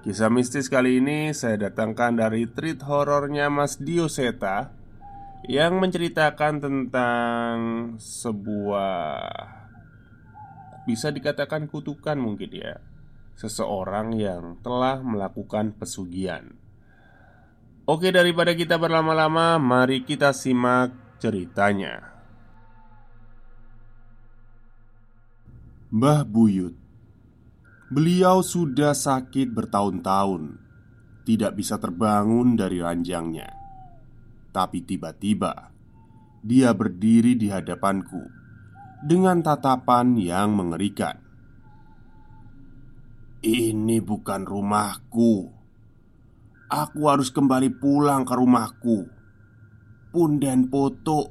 Kisah mistis kali ini saya datangkan dari treat horornya Mas Dioseta, yang menceritakan tentang sebuah, bisa dikatakan kutukan mungkin ya, seseorang yang telah melakukan pesugihan. Oke, daripada kita berlama-lama, mari kita simak ceritanya. Mbah Buyut. Beliau sudah sakit bertahun-tahun, tidak bisa terbangun dari ranjangnya. Tapi tiba-tiba dia berdiri di hadapanku dengan tatapan yang mengerikan. "Ini bukan rumahku. Aku harus kembali pulang ke rumahku, Punden Potok,"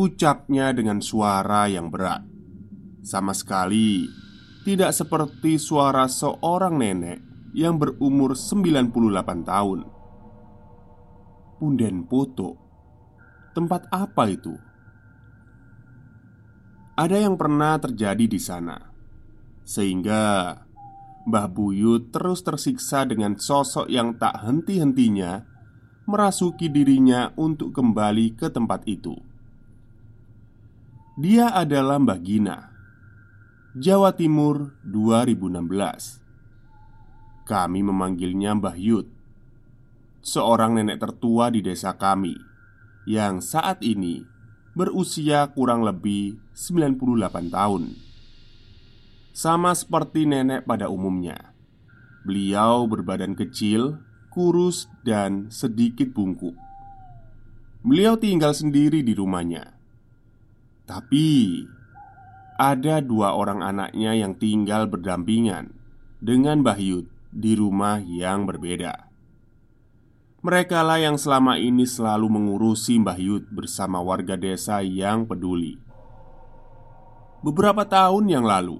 ucapnya dengan suara yang berat. Sama sekali tidak seperti suara seorang nenek yang berumur 98 tahun. Punden Potok? Tempat apa itu? Ada yang pernah terjadi di sana, sehingga Mbah Buyut terus tersiksa dengan sosok yang tak henti-hentinya merasuki dirinya untuk kembali ke tempat itu. Dia adalah Mbah Gina, Jawa Timur 2016. Kami memanggilnya Mbah Yut. Seorang nenek tertua di desa kami, yang saat ini berusia kurang lebih 98 tahun. Sama seperti nenek pada umumnya, beliau berbadan kecil, kurus, dan sedikit bungkuk. Beliau tinggal sendiri di rumahnya. Tapi ada dua orang anaknya yang tinggal berdampingan dengan Mbah Yut di rumah yang berbeda. Mereka lah yang selama ini selalu mengurusi Mbah Yut bersama warga desa yang peduli. Beberapa tahun yang lalu,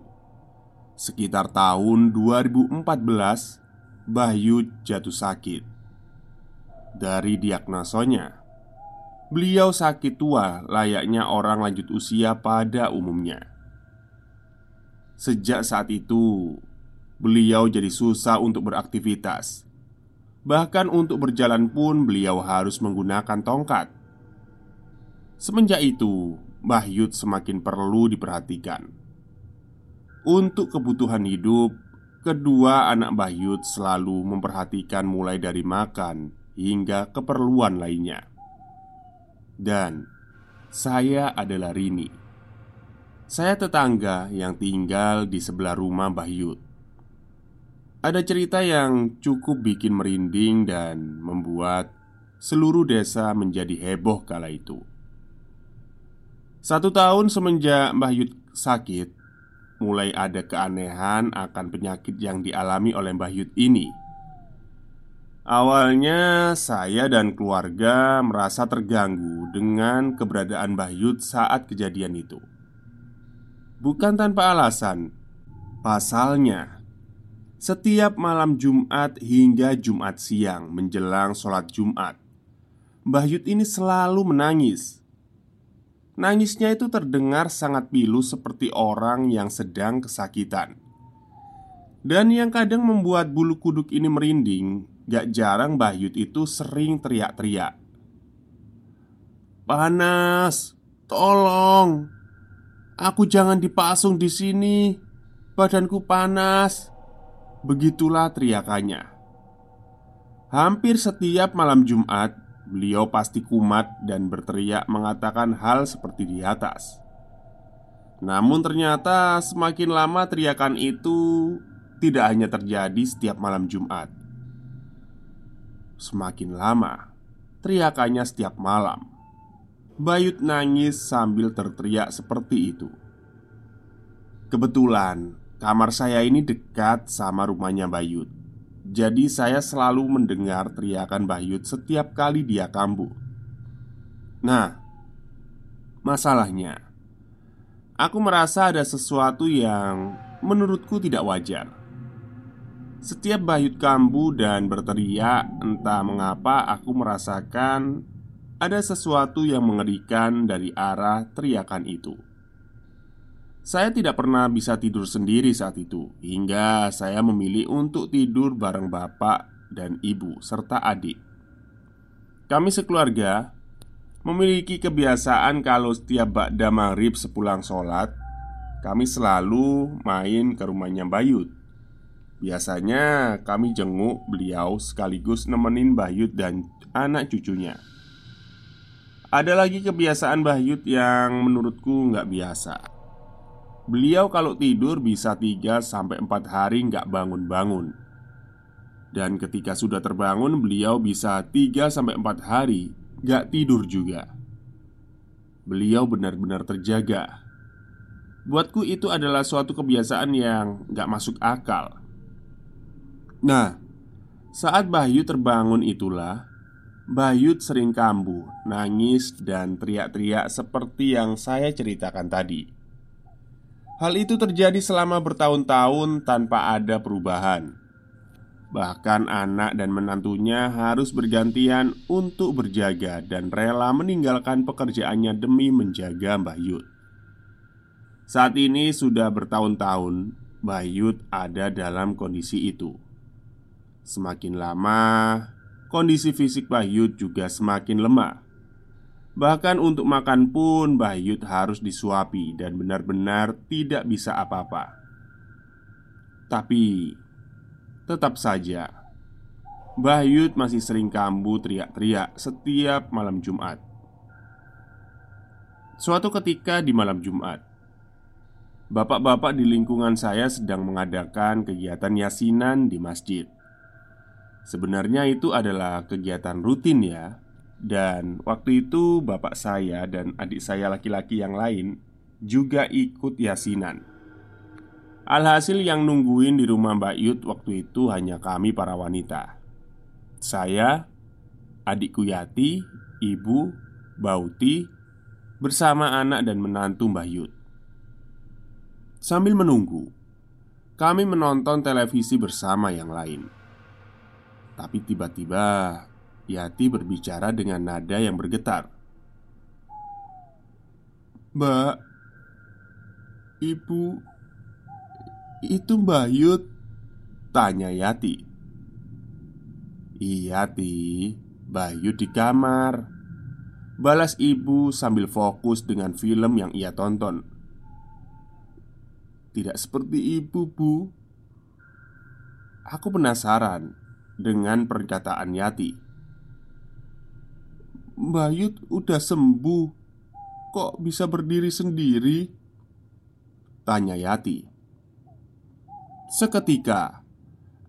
sekitar tahun 2014, Mbah Yut jatuh sakit. Dari diagnosanya, beliau sakit tua layaknya orang lanjut usia pada umumnya. Sejak saat itu, beliau jadi susah untuk beraktivitas. Bahkan untuk berjalan pun beliau harus menggunakan tongkat. Semenjak itu, Mbah Yut semakin perlu diperhatikan. Untuk kebutuhan hidup, kedua anak Mbah Yut selalu memperhatikan mulai dari makan hingga keperluan lainnya. Dan saya adalah Rini. Saya tetangga yang tinggal di sebelah rumah Mbah Yut. Ada cerita yang cukup bikin merinding dan membuat seluruh desa menjadi heboh kala itu. Satu tahun semenjak Mbah Yut sakit, mulai ada keanehan akan penyakit yang dialami oleh Mbah Yut ini. Awalnya saya dan keluarga merasa terganggu dengan keberadaan Mbah Yut saat kejadian itu. Bukan tanpa alasan. Pasalnya, setiap malam Jumat hingga Jumat siang menjelang sholat Jumat, Mbah Yut ini selalu menangis. Nangisnya itu terdengar sangat pilu, seperti orang yang sedang kesakitan. Dan yang kadang membuat bulu kuduk ini merinding, gak jarang Mbah Yut itu sering teriak-teriak, "Panas, tolong! Aku jangan dipasung di sini. Badanku panas." Begitulah teriakannya. Hampir setiap malam Jumat, beliau pasti kumat dan berteriak mengatakan hal seperti di atas. Namun ternyata semakin lama teriakan itu tidak hanya terjadi setiap malam Jumat. Semakin lama teriakannya setiap malam, Mbah Yut nangis sambil terteriak seperti itu. Kebetulan kamar saya ini dekat sama rumahnya Mbah Yut, Jadi saya selalu mendengar teriakan Mbah Buyut setiap kali dia kambuh. Nah, masalahnya, aku merasa ada sesuatu yang menurutku tidak wajar. Setiap Mbah Buyut kambuh dan berteriak, entah mengapa aku merasakan ada sesuatu yang mengerikan dari arah teriakan itu. Saya tidak pernah bisa tidur sendiri saat itu, hingga saya memilih untuk tidur bareng bapak dan ibu serta adik. Kami sekeluarga memiliki kebiasaan kalau setiap ba'da maghrib sepulang sholat, kami selalu main ke rumahnya Mbah Buyut. Biasanya kami jenguk beliau sekaligus nemenin Mbah Buyut dan anak cucunya. Ada lagi kebiasaan Mbah Buyut yang menurutku nggak biasa. Beliau kalau tidur bisa 3-4 hari nggak bangun-bangun. Dan ketika sudah terbangun, beliau bisa 3-4 hari nggak tidur juga. Beliau benar-benar terjaga. Buatku itu adalah suatu kebiasaan yang nggak masuk akal. Nah, saat Mbah Buyut terbangun itulah Mbah Buyut sering kambuh, nangis, dan teriak-teriak seperti yang saya ceritakan tadi. Hal itu terjadi selama bertahun-tahun tanpa ada perubahan. Bahkan anak dan menantunya harus bergantian untuk berjaga dan rela meninggalkan pekerjaannya demi menjaga Mbah Buyut. Saat ini sudah bertahun-tahun Mbah Buyut ada dalam kondisi itu. Semakin lama kondisi fisik Mbah Buyut juga semakin lemah. Bahkan untuk makan pun Mbah Buyut harus disuapi dan benar-benar tidak bisa apa-apa. Tapi tetap saja Mbah Buyut masih sering kambuh teriak-teriak setiap malam Jumat. Suatu ketika di malam Jumat, bapak-bapak di lingkungan saya sedang mengadakan kegiatan yasinan di masjid. Sebenarnya itu adalah kegiatan rutin ya. Dan waktu itu bapak saya dan adik saya laki-laki yang lain juga ikut yasinan. Alhasil yang nungguin di rumah Mbah Buyut waktu itu hanya kami para wanita. Saya, adikku Yati, ibu, Bauti, bersama anak dan menantu Mbah Buyut. Sambil menunggu, kami menonton televisi bersama yang lain. Tapi tiba-tiba Yati berbicara dengan nada yang bergetar. "Mbak, Ibu, itu Mbah Buyut?" tanya Yati. "Iya Ti, Mbah Buyut di kamar," balas ibu sambil fokus dengan film yang ia tonton. "Tidak seperti ibu, Bu." Aku penasaran dengan perkataan Yati. "Mbah Buyut udah sembuh, kok bisa berdiri sendiri?" tanya Yati. Seketika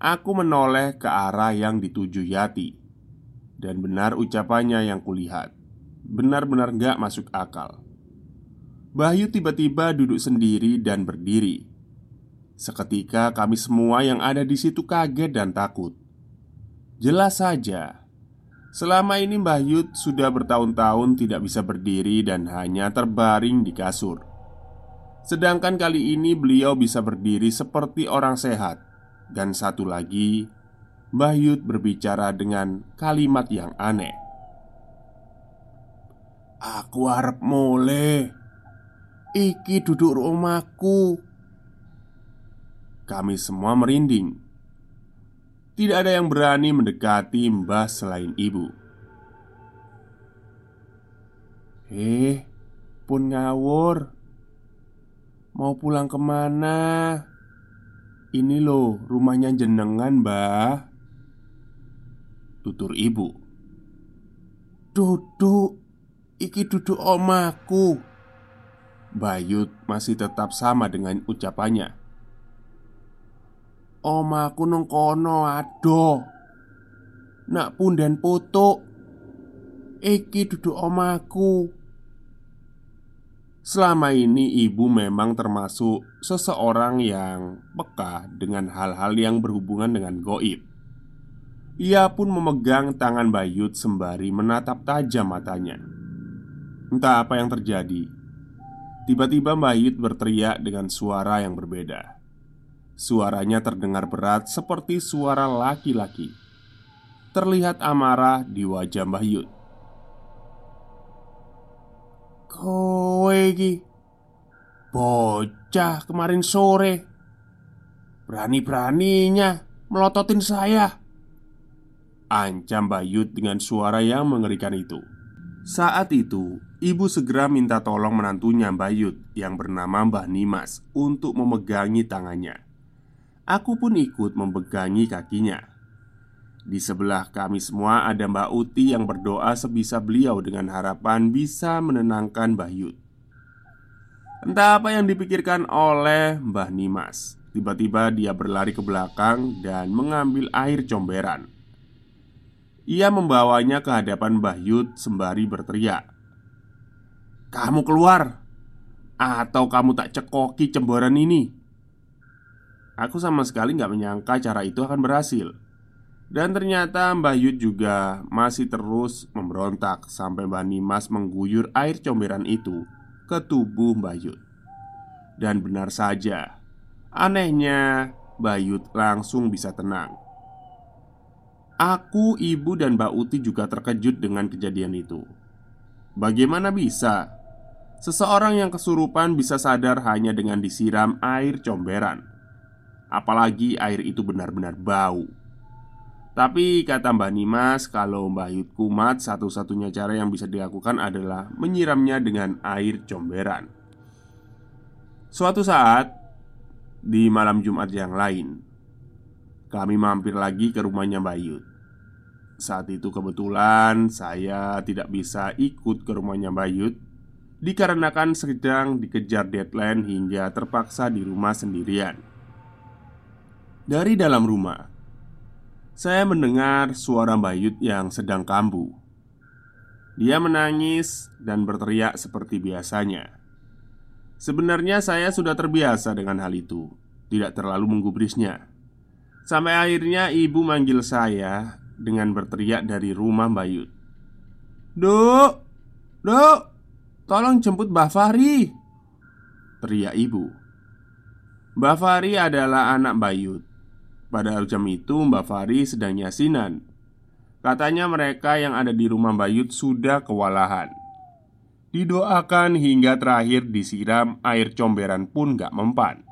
aku menoleh ke arah yang dituju Yati. Dan benar ucapannya yang kulihat, benar-benar gak masuk akal. Mbah Buyut tiba-tiba duduk sendiri dan berdiri. Seketika kami semua yang ada di situ kaget dan takut. Jelas saja, selama ini Mbah Buyut sudah bertahun-tahun tidak bisa berdiri dan hanya terbaring di kasur. Sedangkan kali ini beliau bisa berdiri seperti orang sehat. Dan satu lagi, Mbah Buyut berbicara dengan kalimat yang aneh. "Aku arep mole, iki duduk rumahku." Kami semua merinding. Tidak ada yang berani mendekati Mbah selain ibu. Pun ngawur, mau pulang kemana? Ini loh rumahnya jenengan, Mbah," tutur ibu. "Duduk, iki duduk omahku." Mbah Buyut masih tetap sama dengan ucapannya. "Omahku nang kono adoh. Nak Punden Potok. Iki duduk omahku." Selama ini ibu memang termasuk seseorang yang peka dengan hal-hal yang berhubungan dengan gaib. Ia pun memegang tangan Bayut sembari menatap tajam matanya. Entah apa yang terjadi, tiba-tiba Bayut berteriak dengan suara yang berbeda. Suaranya terdengar berat seperti suara laki-laki. Terlihat amarah di wajah Mbah Yud. "Kowe iki bocah kemarin sore berani-beraninya melototin saya," ancam Mbah Yud dengan suara yang mengerikan itu. Saat itu, ibu segera minta tolong menantunya Mbah Yud yang bernama Mbah Nimas untuk memegangi tangannya. Aku pun ikut memegangi kakinya. Di sebelah kami semua ada Mbak Uti yang berdoa sebisa beliau dengan harapan bisa menenangkan Mbah Yud. Entah apa yang dipikirkan oleh Mbah Nimas, tiba-tiba dia berlari ke belakang dan mengambil air comberan. Ia membawanya ke hadapan Mbah Yud sembari berteriak, "Kamu keluar, atau kamu tak cekoki cemboran ini." Aku sama sekali gak menyangka cara itu akan berhasil. Dan ternyata Mbah Yud juga masih terus memberontak sampai Mbah Nimas mengguyur air comberan itu ke tubuh Mbah Yud. Dan benar saja, anehnya Mbah Yud langsung bisa tenang. Aku, ibu, dan Mbak Uti juga terkejut dengan kejadian itu. Bagaimana bisa seseorang yang kesurupan bisa sadar hanya dengan disiram air comberan? Apalagi air itu benar-benar bau. Tapi kata Mbak Nimas, kalau Mbah Yud kumat, satu-satunya cara yang bisa dilakukan adalah menyiramnya dengan air comberan. Suatu saat, di malam Jumat yang lain, kami mampir lagi ke rumahnya Mbah Yud. Saat itu kebetulan saya tidak bisa ikut ke rumahnya Mbah Yud dikarenakan sedang dikejar deadline hingga terpaksa di rumah sendirian. Dari dalam rumah, saya mendengar suara Mbah Yud yang sedang kambuh. Dia menangis dan berteriak seperti biasanya. Sebenarnya saya sudah terbiasa dengan hal itu, tidak terlalu menggubrisnya. Sampai akhirnya ibu manggil saya dengan berteriak dari rumah Mbah Yud, "Duk, Duk, tolong jemput Mbah Fahri," teriak ibu. Mbah Fahri adalah anak Mbah Yud. Pada jam itu Mbak Fahri sedang yasinan. Katanya mereka yang ada di rumah Mbah Yud sudah kewalahan. Didoakan hingga terakhir disiram air comberan pun gak mempan.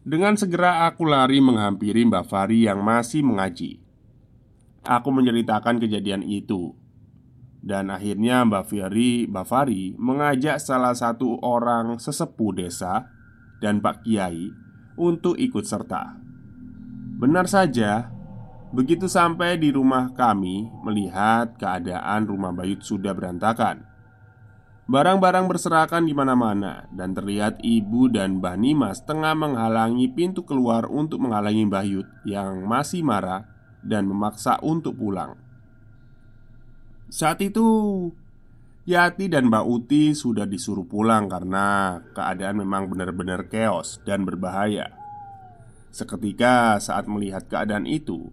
Dengan segera aku lari menghampiri Mbak Fahri yang masih mengaji. Aku menceritakan kejadian itu. Dan akhirnya Mbak Fahri mengajak salah satu orang sesepuh desa dan Pak Kiai untuk ikut serta. Benar saja, begitu sampai di rumah kami, melihat keadaan rumah Mbah Yud sudah berantakan. Barang-barang berserakan di mana-mana, dan terlihat ibu dan Mbah Nimas tengah menghalangi pintu keluar untuk menghalangi Mbah Yud yang masih marah dan memaksa untuk pulang. Saat itu, Yati dan Mbak Uti sudah disuruh pulang karena keadaan memang benar-benar keos dan berbahaya. Seketika saat melihat keadaan itu,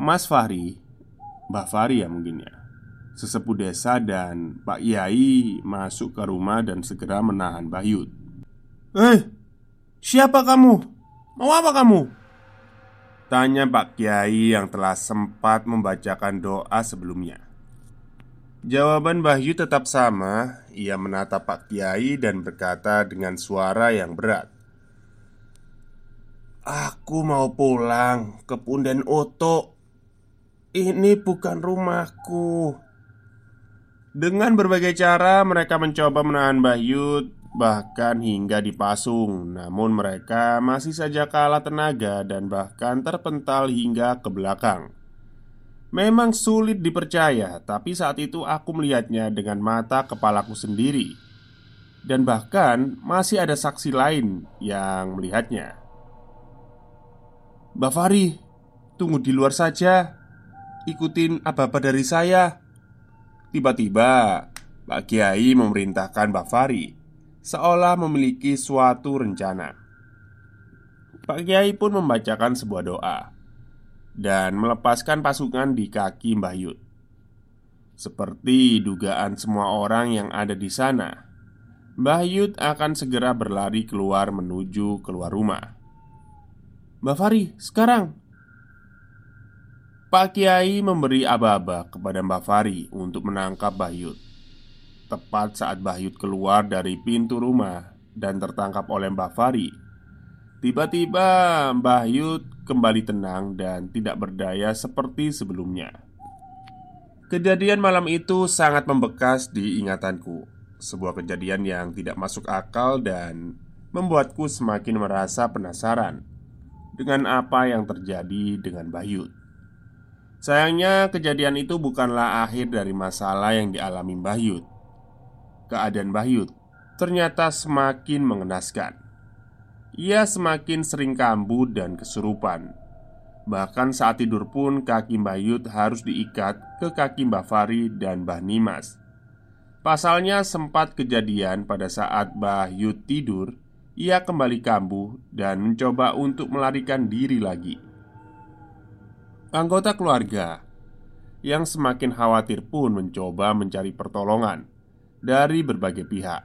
Mas Fahri, Mbah Fahri ya mungkin ya, sesepuh desa dan Pak Yai masuk ke rumah dan segera menahan Mbah Yud. Siapa kamu? Mau apa kamu?" tanya Pak Yai yang telah sempat membacakan doa sebelumnya. Jawaban Mbah Yud tetap sama. Ia menatap Pak Yai dan berkata dengan suara yang berat, "Aku mau pulang ke Punden Potok. Ini bukan rumahku." Dengan berbagai cara mereka mencoba menahan Mbah Yud, bahkan hingga dipasung. Namun mereka masih saja kalah tenaga dan bahkan terpental hingga ke belakang. Memang sulit dipercaya, tapi saat itu aku melihatnya dengan mata kepalaku sendiri. Dan bahkan masih ada saksi lain yang melihatnya. "Mbah Fahri, tunggu di luar saja. Ikutin apa-apa dari saya." Tiba-tiba Pak Kiai memerintahkan Mbah Fahri, seolah memiliki suatu rencana. Pak Kiai pun membacakan sebuah doa. dan melepaskan pasungan di kaki Mbah Yud. Seperti dugaan semua orang yang ada di sana, Mbah Yud akan segera berlari keluar menuju keluar rumah. "Mbah Fari, sekarang!" Pak Kiai memberi aba-aba kepada Mbah Fari untuk menangkap Mbah Yud. Tepat saat Mbah Yud keluar dari pintu rumah dan tertangkap oleh Mbah Fari, tiba-tiba Mbah Yud kembali tenang dan tidak berdaya seperti sebelumnya. Kejadian malam itu sangat membekas di ingatanku. Sebuah kejadian yang tidak masuk akal dan membuatku semakin merasa penasaran dengan apa yang terjadi dengan Mbah Yud. Sayangnya kejadian itu bukanlah akhir dari masalah yang dialami Mbah Yud. Keadaan Mbah Yud ternyata semakin mengenaskan. Ia semakin sering kambuh dan kesurupan. Bahkan saat tidur pun kaki Mbah Yud harus diikat ke kaki Mbah Fari dan Mbah Nimas. Pasalnya sempat kejadian pada saat Mbah Yud tidur, ia kembali kambuh dan mencoba untuk melarikan diri lagi. Anggota keluarga yang semakin khawatir pun mencoba mencari pertolongan dari berbagai pihak,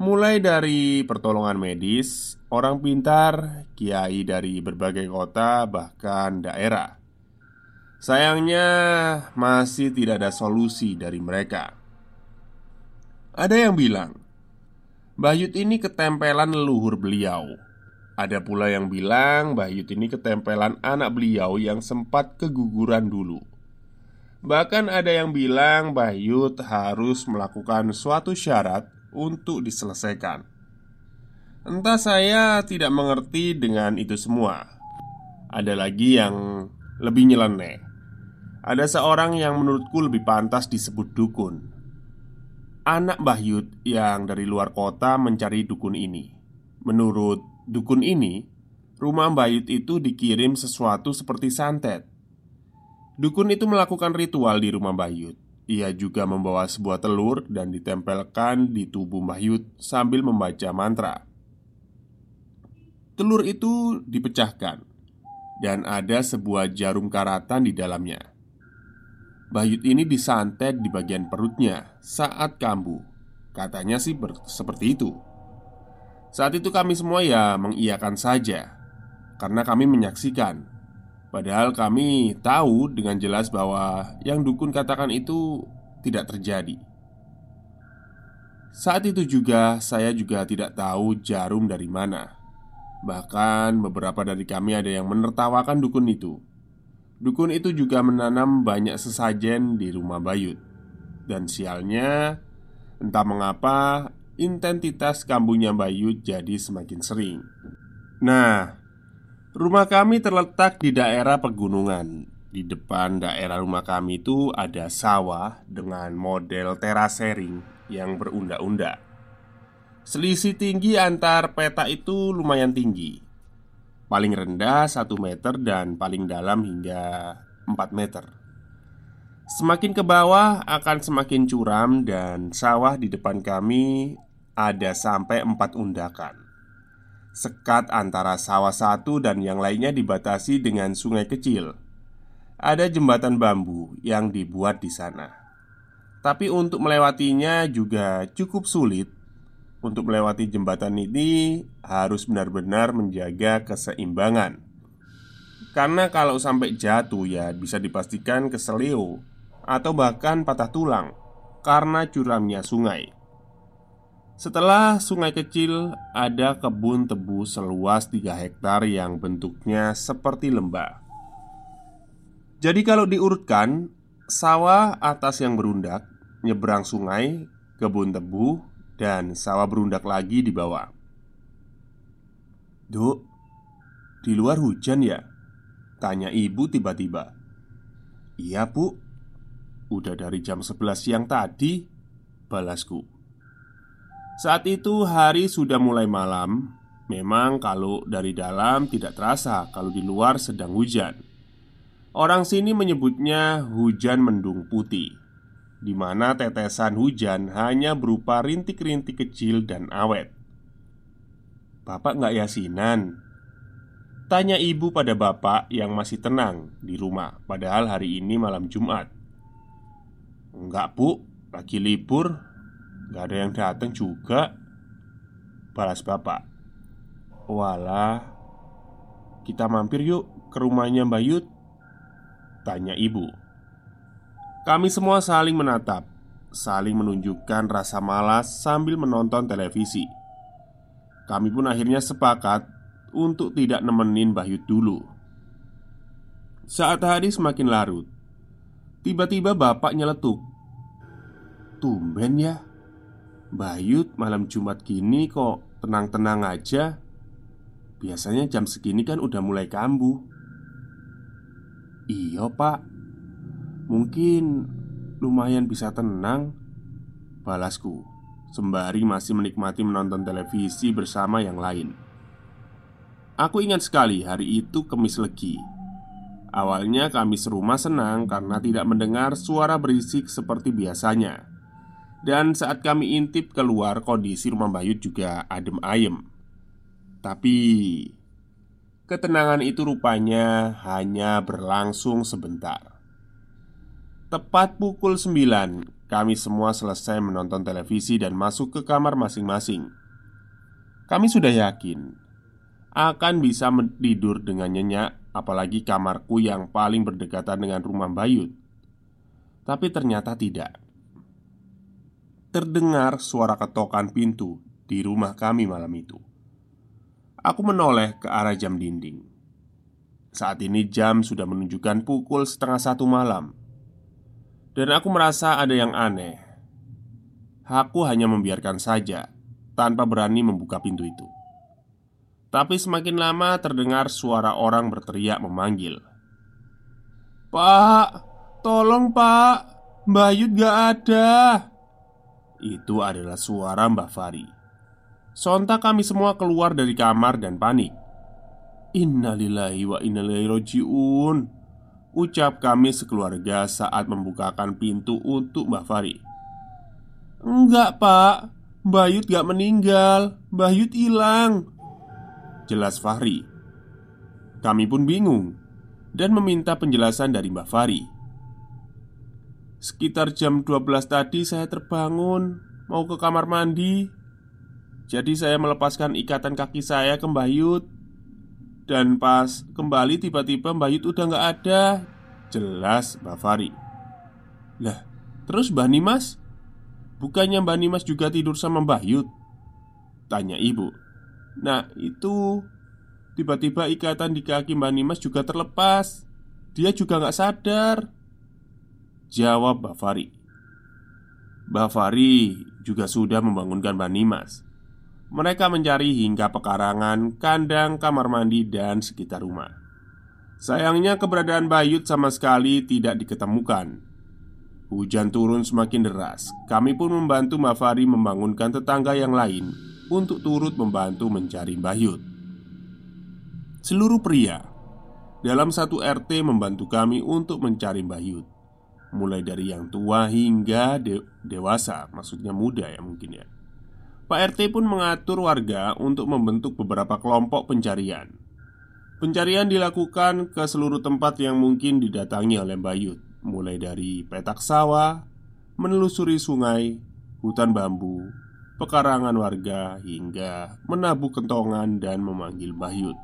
mulai dari pertolongan medis, orang pintar, kiai dari berbagai kota, bahkan daerah. Sayangnya masih tidak ada solusi dari mereka. Ada yang bilang Mbah Yud ini ketempelan leluhur beliau. Ada pula yang bilang Mbah Yud ini ketempelan anak beliau yang sempat keguguran dulu. Bahkan ada yang bilang Mbah Yud harus melakukan suatu syarat untuk diselesaikan. Entah, saya tidak mengerti dengan itu semua. Ada lagi yang lebih nyeleneh. Ada seorang yang menurutku lebih pantas disebut dukun. Anak Mbah Yud yang dari luar kota mencari dukun ini. Menurut dukun ini, rumah Mbah Yud itu dikirim sesuatu seperti santet. Dukun itu melakukan ritual di rumah Mbah Yud. Ia juga membawa sebuah telur dan ditempelkan di tubuh Mbah Yud sambil membaca mantra. Telur itu dipecahkan dan ada sebuah jarum karatan di dalamnya. Mbah Yud ini disantet di bagian perutnya saat kambuh. Katanya sih seperti itu. Saat itu kami semua ya mengiyakan saja, karena kami menyaksikan. Padahal kami tahu dengan jelas bahwa yang dukun katakan itu tidak terjadi. Saat itu juga saya juga tidak tahu jarum dari mana. Bahkan beberapa dari kami ada yang menertawakan dukun itu. Dukun itu juga menanam banyak sesajen di rumah Mbah Yud. Dan sialnya, entah mengapa intensitas kambuhnya Mbah Yud jadi semakin sering. Nah, rumah kami terletak di daerah pegunungan. Di depan daerah rumah kami itu ada sawah dengan model terasering yang berunda-unda. Selisih tinggi antar petak itu lumayan tinggi. Paling rendah 1 meter dan paling dalam hingga 4 meter. Semakin ke bawah akan semakin curam dan sawah di depan kami ada sampai 4 undakan. Sekat antara sawah satu dan yang lainnya dibatasi dengan sungai kecil. Ada jembatan bambu yang dibuat di sana. Tapi untuk melewatinya juga cukup sulit. Untuk melewati jembatan ini harus benar-benar menjaga keseimbangan. Karena kalau sampai jatuh ya bisa dipastikan keseleo atau bahkan patah tulang karena curamnya sungai. Setelah sungai kecil, ada kebun tebu seluas 3 hektar yang bentuknya seperti lembah. Jadi kalau diurutkan, sawah atas yang berundak, nyebrang sungai, kebun tebu, dan sawah berundak lagi di bawah. "Duk, di luar hujan ya?" tanya ibu tiba-tiba. "Iya bu, udah dari jam 11 siang tadi," balasku. Saat itu hari sudah mulai malam. Memang kalau dari dalam tidak terasa kalau di luar sedang hujan. Orang sini menyebutnya hujan mendung putih, di mana tetesan hujan hanya berupa rintik-rintik kecil dan awet. "Bapak nggak yasinan?" Tanya ibu pada bapak yang masih tenang di rumah, padahal hari ini malam Jumat. "Enggak bu, lagi libur, gak ada yang datang juga," balas bapak. "Walah, kita mampir yuk ke rumahnya Mbah Yud," tanya ibu. Kami semua saling menatap, saling menunjukkan rasa malas sambil menonton televisi. Kami pun akhirnya sepakat untuk tidak nemenin Mbah Yud dulu. Saat hari semakin larut, tiba-tiba bapak nyeletuk, "Tumben ya, Mbah Yud malam Jumat gini kok tenang-tenang aja. Biasanya jam segini kan udah mulai kambuh." "Iya pak, mungkin lumayan bisa tenang," balasku, sembari masih menikmati menonton televisi bersama yang lain. Aku ingat sekali hari itu Kemis Legi. Awalnya kami serumah senang karena tidak mendengar suara berisik seperti biasanya. Dan saat kami intip keluar, kondisi rumah Mbah Yud juga adem ayem. Tapi ketenangan itu rupanya hanya berlangsung sebentar. Tepat pukul 9, kami semua selesai menonton televisi dan masuk ke kamar masing-masing. Kami sudah yakin akan bisa tidur dengan nyenyak, apalagi kamarku yang paling berdekatan dengan rumah Mbah Yud. Tapi ternyata tidak. Terdengar suara ketokan pintu di rumah kami malam itu. Aku menoleh ke arah jam dinding. Saat ini jam sudah menunjukkan pukul 12:30 malam. Dan aku merasa ada yang aneh. Aku hanya membiarkan saja, tanpa berani membuka pintu itu. Tapi semakin lama terdengar suara orang berteriak memanggil, "Pak, tolong pak, Mbah Yud gak ada." Itu adalah suara Mbah Fari. Sontak kami semua keluar dari kamar dan panik. "Innalillahi wa innalillahi roji'un," ucap kami sekeluarga saat membukakan pintu untuk Mbah Fari. "Enggak pak, Mbah Yud gak meninggal, Mbah Yud hilang," jelas Fahri. Kami pun bingung dan meminta penjelasan dari Mbah Fahri. "Sekitar jam 12 tadi saya terbangun, mau ke kamar mandi. Jadi saya melepaskan ikatan kaki saya ke Mbah Yud. Dan pas kembali tiba-tiba Mbah Yud udah gak ada," jelas Mbah Fahri. "Lah, terus Mbah Nimas? Bukannya Mbah Nimas juga tidur sama Mbah Yud?" tanya ibu. "Nah itu, tiba-tiba ikatan di kaki Mbak Nimas juga terlepas. Dia juga gak sadar," jawab Mbak Fari. Mbak Fari juga sudah membangunkan Mbak Nimas. Mereka mencari hingga pekarangan, kandang, kamar mandi, dan sekitar rumah. Sayangnya keberadaan Mbah Yud sama sekali tidak diketemukan. Hujan turun semakin deras. Kami pun membantu Mbak Fari membangunkan tetangga yang lain untuk turut membantu mencari Mbah Yud. Seluruh pria dalam satu RT membantu kami untuk mencari Mbah Yud, mulai dari yang tua hingga dewasa. Maksudnya muda ya mungkin ya. Pak RT pun mengatur warga untuk membentuk beberapa kelompok pencarian. Pencarian dilakukan ke seluruh tempat yang mungkin didatangi oleh Mbah Yud, mulai dari petak sawah, menelusuri sungai, hutan bambu, pekarangan warga, hingga menabuh kentongan dan memanggil Mbah Yud.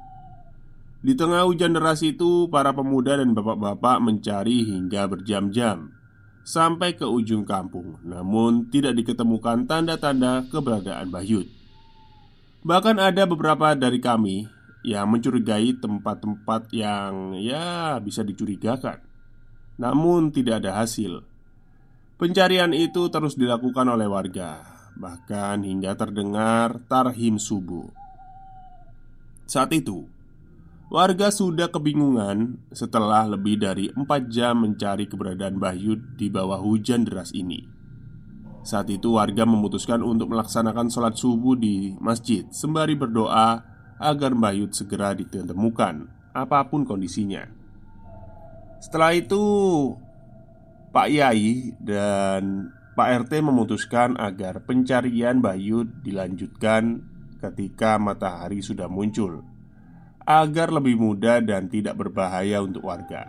Di tengah hujan deras itu, para pemuda dan bapak-bapak mencari hingga berjam-jam, sampai ke ujung kampung. Namun tidak diketemukan tanda-tanda keberadaan Mbah Yud. Bahkan ada beberapa dari kami yang mencurigai tempat-tempat yang ya bisa dicurigakan. Namun tidak ada hasil. Pencarian itu terus dilakukan oleh warga, bahkan hingga terdengar tarhim subuh. Saat itu, warga sudah kebingungan setelah lebih dari 4 jam mencari keberadaan Mbah Yud di bawah hujan deras ini. Saat itu warga memutuskan untuk melaksanakan sholat subuh di masjid, sembari berdoa agar Mbah Yud segera ditemukan, apapun kondisinya. Setelah itu, Pak Yai dan Pak RT memutuskan agar pencarian Mbah Yud dilanjutkan ketika matahari sudah muncul, agar lebih mudah dan tidak berbahaya untuk warga.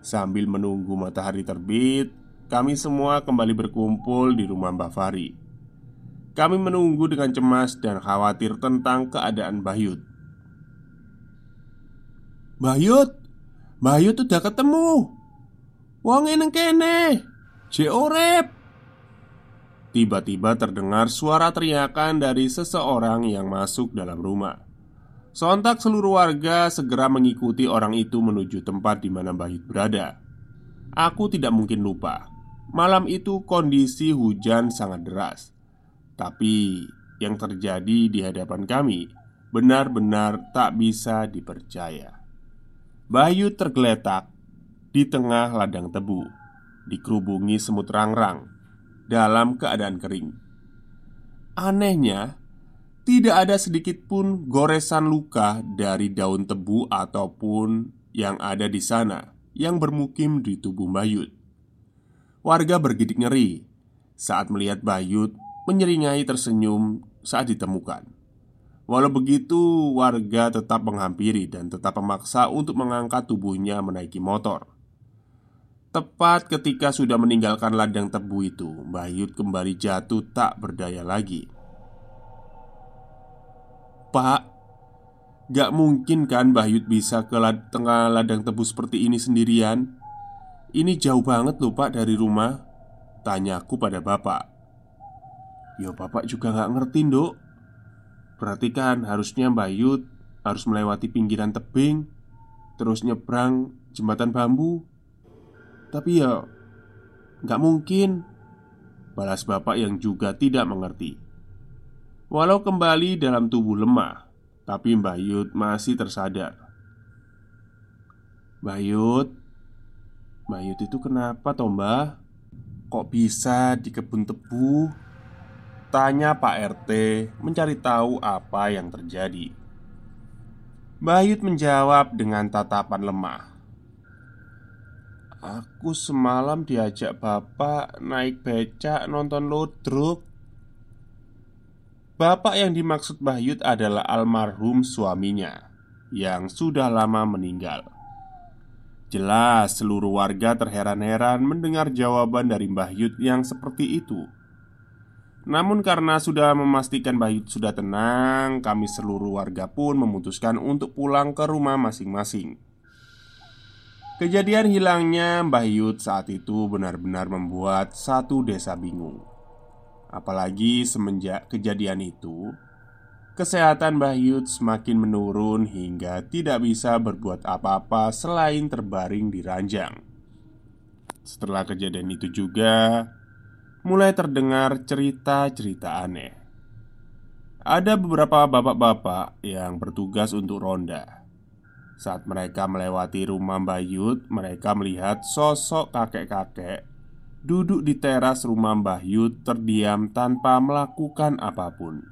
Sambil menunggu matahari terbit, kami semua kembali berkumpul di rumah Mbah Fahri. Kami menunggu dengan cemas dan khawatir tentang keadaan Mbah Yud. Mbah Yud udah ketemu. Wonge nang kene. Je urip. Tiba-tiba terdengar suara teriakan dari seseorang yang masuk dalam rumah. Sontak seluruh warga segera mengikuti orang itu menuju tempat di mana Mbah Yud berada. Aku tidak mungkin lupa. Malam itu kondisi hujan sangat deras. Tapi yang terjadi di hadapan kami benar-benar tak bisa dipercaya. Mbah Yud tergeletak di tengah ladang tebu, dikerubungi semut rangrang, dalam keadaan kering. Anehnya, tidak ada sedikitpun goresan luka dari daun tebu ataupun yang ada di sana yang bermukim di tubuh Mbah Yud. Warga bergidik ngeri saat melihat Mbah Yud menyeringai tersenyum saat ditemukan. Walau begitu, warga tetap menghampiri dan tetap memaksa untuk mengangkat tubuhnya menaiki motor. Tepat ketika sudah meninggalkan ladang tebu itu, Mbah Yud kembali jatuh tak berdaya lagi. Pak, gak mungkin kan Mbah Yud bisa ke tengah ladang tebu seperti ini sendirian? Ini jauh banget loh Pak dari rumah, tanyaku pada Bapak. Ya Bapak juga gak ngerti Nduk. Berarti kan harusnya Mbah Yud harus melewati pinggiran tebing, terus nyebrang jembatan bambu. Tapi ya gak mungkin, balas Bapak yang juga tidak mengerti. Walau kembali dalam tubuh lemah, tapi Mbah Yud masih tersadar. Mbah Yud itu kenapa toh Mbah? Kok bisa di kebun tebu? Tanya Pak RT mencari tahu apa yang terjadi. Mbah Yud menjawab dengan tatapan lemah. Aku semalam diajak Bapak naik becak nonton ludruk. Bapak yang dimaksud Mbah Yud adalah almarhum suaminya yang sudah lama meninggal. Jelas seluruh warga terheran-heran mendengar jawaban dari Mbah Yud yang seperti itu. Namun karena sudah memastikan Mbah Yud sudah tenang, kami seluruh warga pun memutuskan untuk pulang ke rumah masing-masing. Kejadian hilangnya Mbah Yud saat itu benar-benar membuat satu desa bingung. Apalagi semenjak kejadian itu, kesehatan Mbah Yud semakin menurun hingga tidak bisa berbuat apa-apa selain terbaring di ranjang. Setelah kejadian itu juga, mulai terdengar cerita-cerita aneh. Ada beberapa bapak-bapak yang bertugas untuk ronda. Saat mereka melewati rumah Mbah Yud, mereka melihat sosok kakek-kakek duduk di teras rumah Mbah Yud terdiam tanpa melakukan apapun.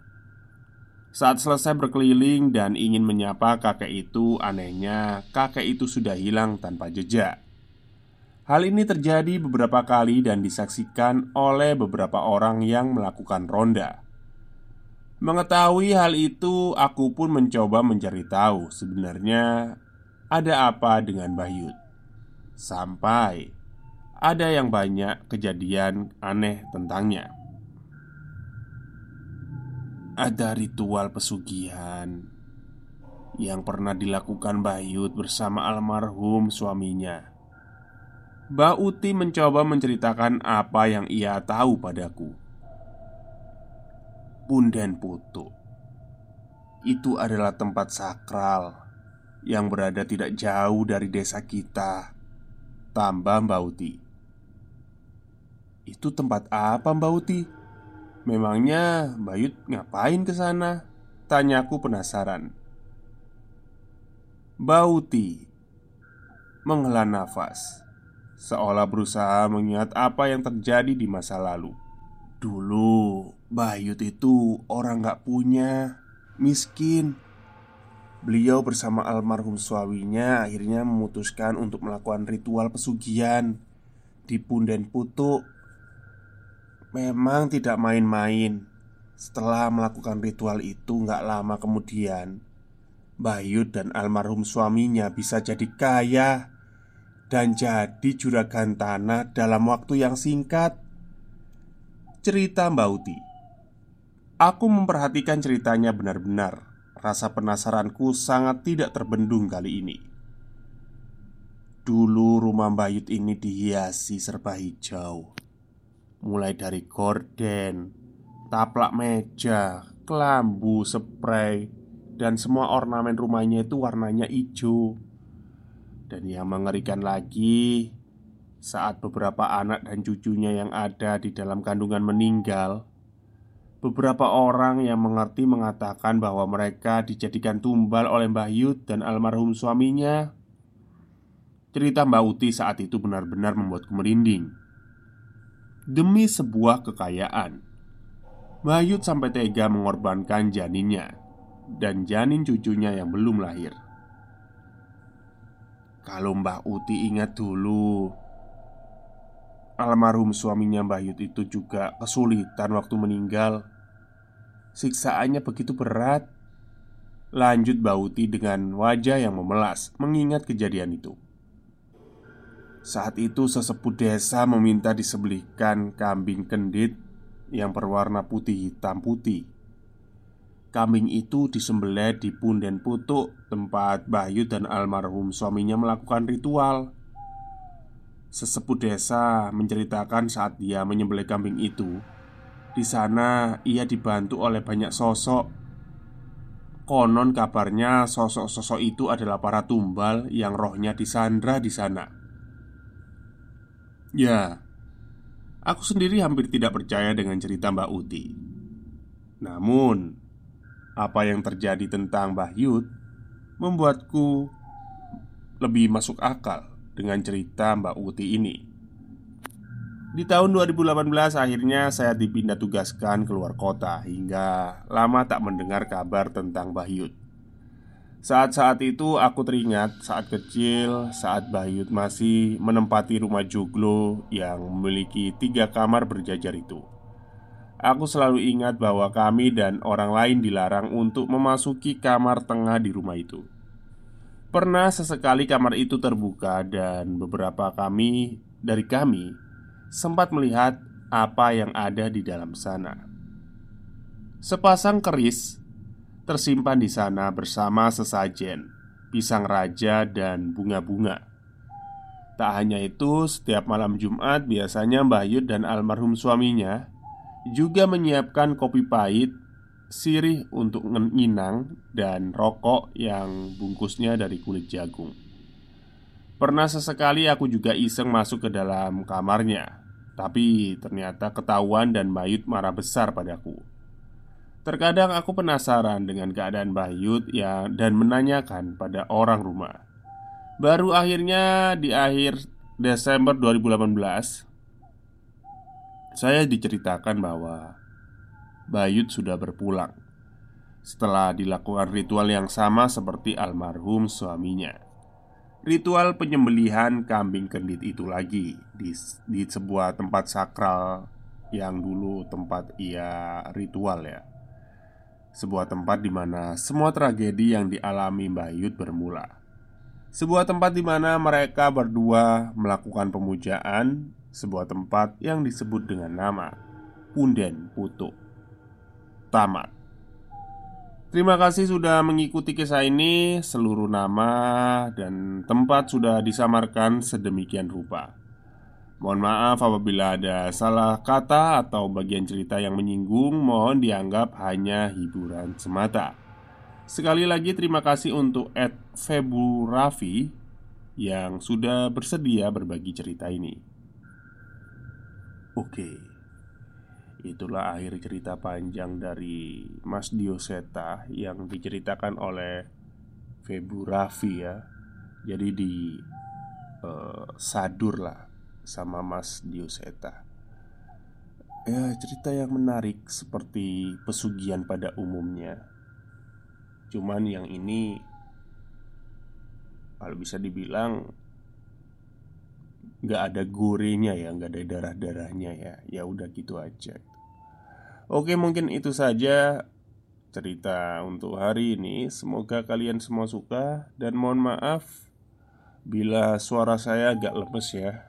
Saat selesai berkeliling dan ingin menyapa kakek itu, anehnya kakek itu sudah hilang tanpa jejak. Hal ini terjadi beberapa kali dan disaksikan oleh beberapa orang yang melakukan ronda. Mengetahui hal itu, aku pun mencoba mencari tahu sebenarnya ada apa dengan Mbah Yud. Sampai ada yang banyak kejadian aneh tentangnya. Ada ritual pesugihan yang pernah dilakukan Mbah Yud bersama almarhum suaminya. Mbak Uti mencoba menceritakan apa yang ia tahu padaku. Punden Potok itu adalah tempat sakral yang berada tidak jauh dari desa kita, tambah Mbak Uti. Itu tempat apa Mbak Uti? Memangnya Mbah Yud ngapain ke sana? Tanyaku penasaran. Mbah Uti menghela nafas, seolah berusaha mengingat apa yang terjadi di masa lalu. Dulu Mbah Yud itu orang gak punya, miskin. Beliau bersama almarhum suaminya akhirnya memutuskan untuk melakukan ritual pesugihan di Punden Potok. Memang tidak main-main. Setelah melakukan ritual itu, gak lama kemudian Mbah Buyut dan almarhum suaminya bisa jadi kaya dan jadi juragan tanah dalam waktu yang singkat. Cerita Mbak Uti. Aku memperhatikan ceritanya benar-benar. Rasa penasaranku sangat tidak terbendung kali ini. Dulu rumah Mbah Buyut ini dihiasi serba hijau. Mulai dari gorden, taplak meja, kelambu, spray, dan semua ornamen rumahnya itu warnanya hijau. Dan yang mengerikan lagi, saat beberapa anak dan cucunya yang ada di dalam kandungan meninggal, beberapa orang yang mengerti mengatakan bahwa mereka dijadikan tumbal oleh Mbah Buyut dan almarhum suaminya. Cerita Mbak Uti saat itu benar-benar membuatku merinding. Demi sebuah kekayaan, Mbah Buyut sampai tega mengorbankan janinnya dan janin cucunya yang belum lahir. Kalau Mbak Uti ingat dulu, almarhum suaminya Mbah Buyut itu juga kesulitan waktu meninggal. Siksaannya begitu berat. Lanjut Mbak Uti dengan wajah yang memelas mengingat kejadian itu. Saat itu sesepuh desa meminta disembelihkan kambing kendit yang berwarna putih hitam putih. Kambing itu disembelih di Punden Potok, tempat Mbah Buyut dan almarhum suaminya melakukan ritual. Sesepuh desa menceritakan saat dia menyembelih kambing itu, di sana ia dibantu oleh banyak sosok. Konon kabarnya sosok-sosok itu adalah para tumbal yang rohnya disandra di sana. Ya, aku sendiri hampir tidak percaya dengan cerita Mbak Uti. Namun apa yang terjadi tentang Mbah Buyut membuatku lebih masuk akal dengan cerita Mbak Uti ini. Di tahun 2018 akhirnya saya dipindah tugaskan keluar kota, hingga lama tak mendengar kabar tentang Mbah Buyut. Saat-saat itu aku teringat saat kecil, saat Mbah Buyut masih menempati rumah joglo yang memiliki 3 kamar berjajar itu. Aku selalu ingat bahwa kami dan orang lain dilarang untuk memasuki kamar tengah di rumah itu. Pernah sesekali kamar itu terbuka dan beberapa dari kami sempat melihat apa yang ada di dalam sana. Sepasang keris tersimpan di sana bersama sesajen, pisang raja dan bunga-bunga. Tak hanya itu, setiap malam Jumat biasanya Mbah Buyut dan almarhum suaminya juga menyiapkan kopi pahit, sirih untuk nginang, dan rokok yang bungkusnya dari kulit jagung. Pernah sesekali aku juga iseng masuk ke dalam kamarnya, tapi ternyata ketahuan dan Mbah Buyut marah besar padaku. Terkadang aku penasaran dengan keadaan Mbah Buyut dan menanyakan pada orang rumah. Baru akhirnya di akhir Desember 2018 saya diceritakan bahwa Mbah Buyut sudah berpulang setelah dilakukan ritual yang sama seperti almarhum suaminya. Ritual penyembelihan kambing kendit itu lagi di sebuah tempat sakral yang dulu tempat ia ritual ya. Sebuah tempat di mana semua tragedi yang dialami Mbah Buyut bermula. Sebuah tempat di mana mereka berdua melakukan pemujaan. Sebuah tempat yang disebut dengan nama Punden Potok. Tamat. Terima kasih sudah mengikuti kisah ini. Seluruh nama dan tempat sudah disamarkan sedemikian rupa. Mohon maaf apabila ada salah kata atau bagian cerita yang menyinggung. Mohon dianggap hanya hiburan semata. Sekali lagi terima kasih untuk @Febu Raffi yang sudah bersedia berbagi cerita ini. Oke, itulah akhir cerita panjang dari Mas Dioseta yang diceritakan oleh Febu Raffi ya. Jadi sadur lah sama Mas Dioseta. Ya, cerita yang menarik seperti pesugihan pada umumnya. Cuman yang ini kalau bisa dibilang nggak ada gorenya ya, nggak ada darah-darahnya ya. Ya udah gitu aja. Oke, mungkin itu saja cerita untuk hari ini. Semoga kalian semua suka. Dan mohon maaf bila suara saya agak lemes ya.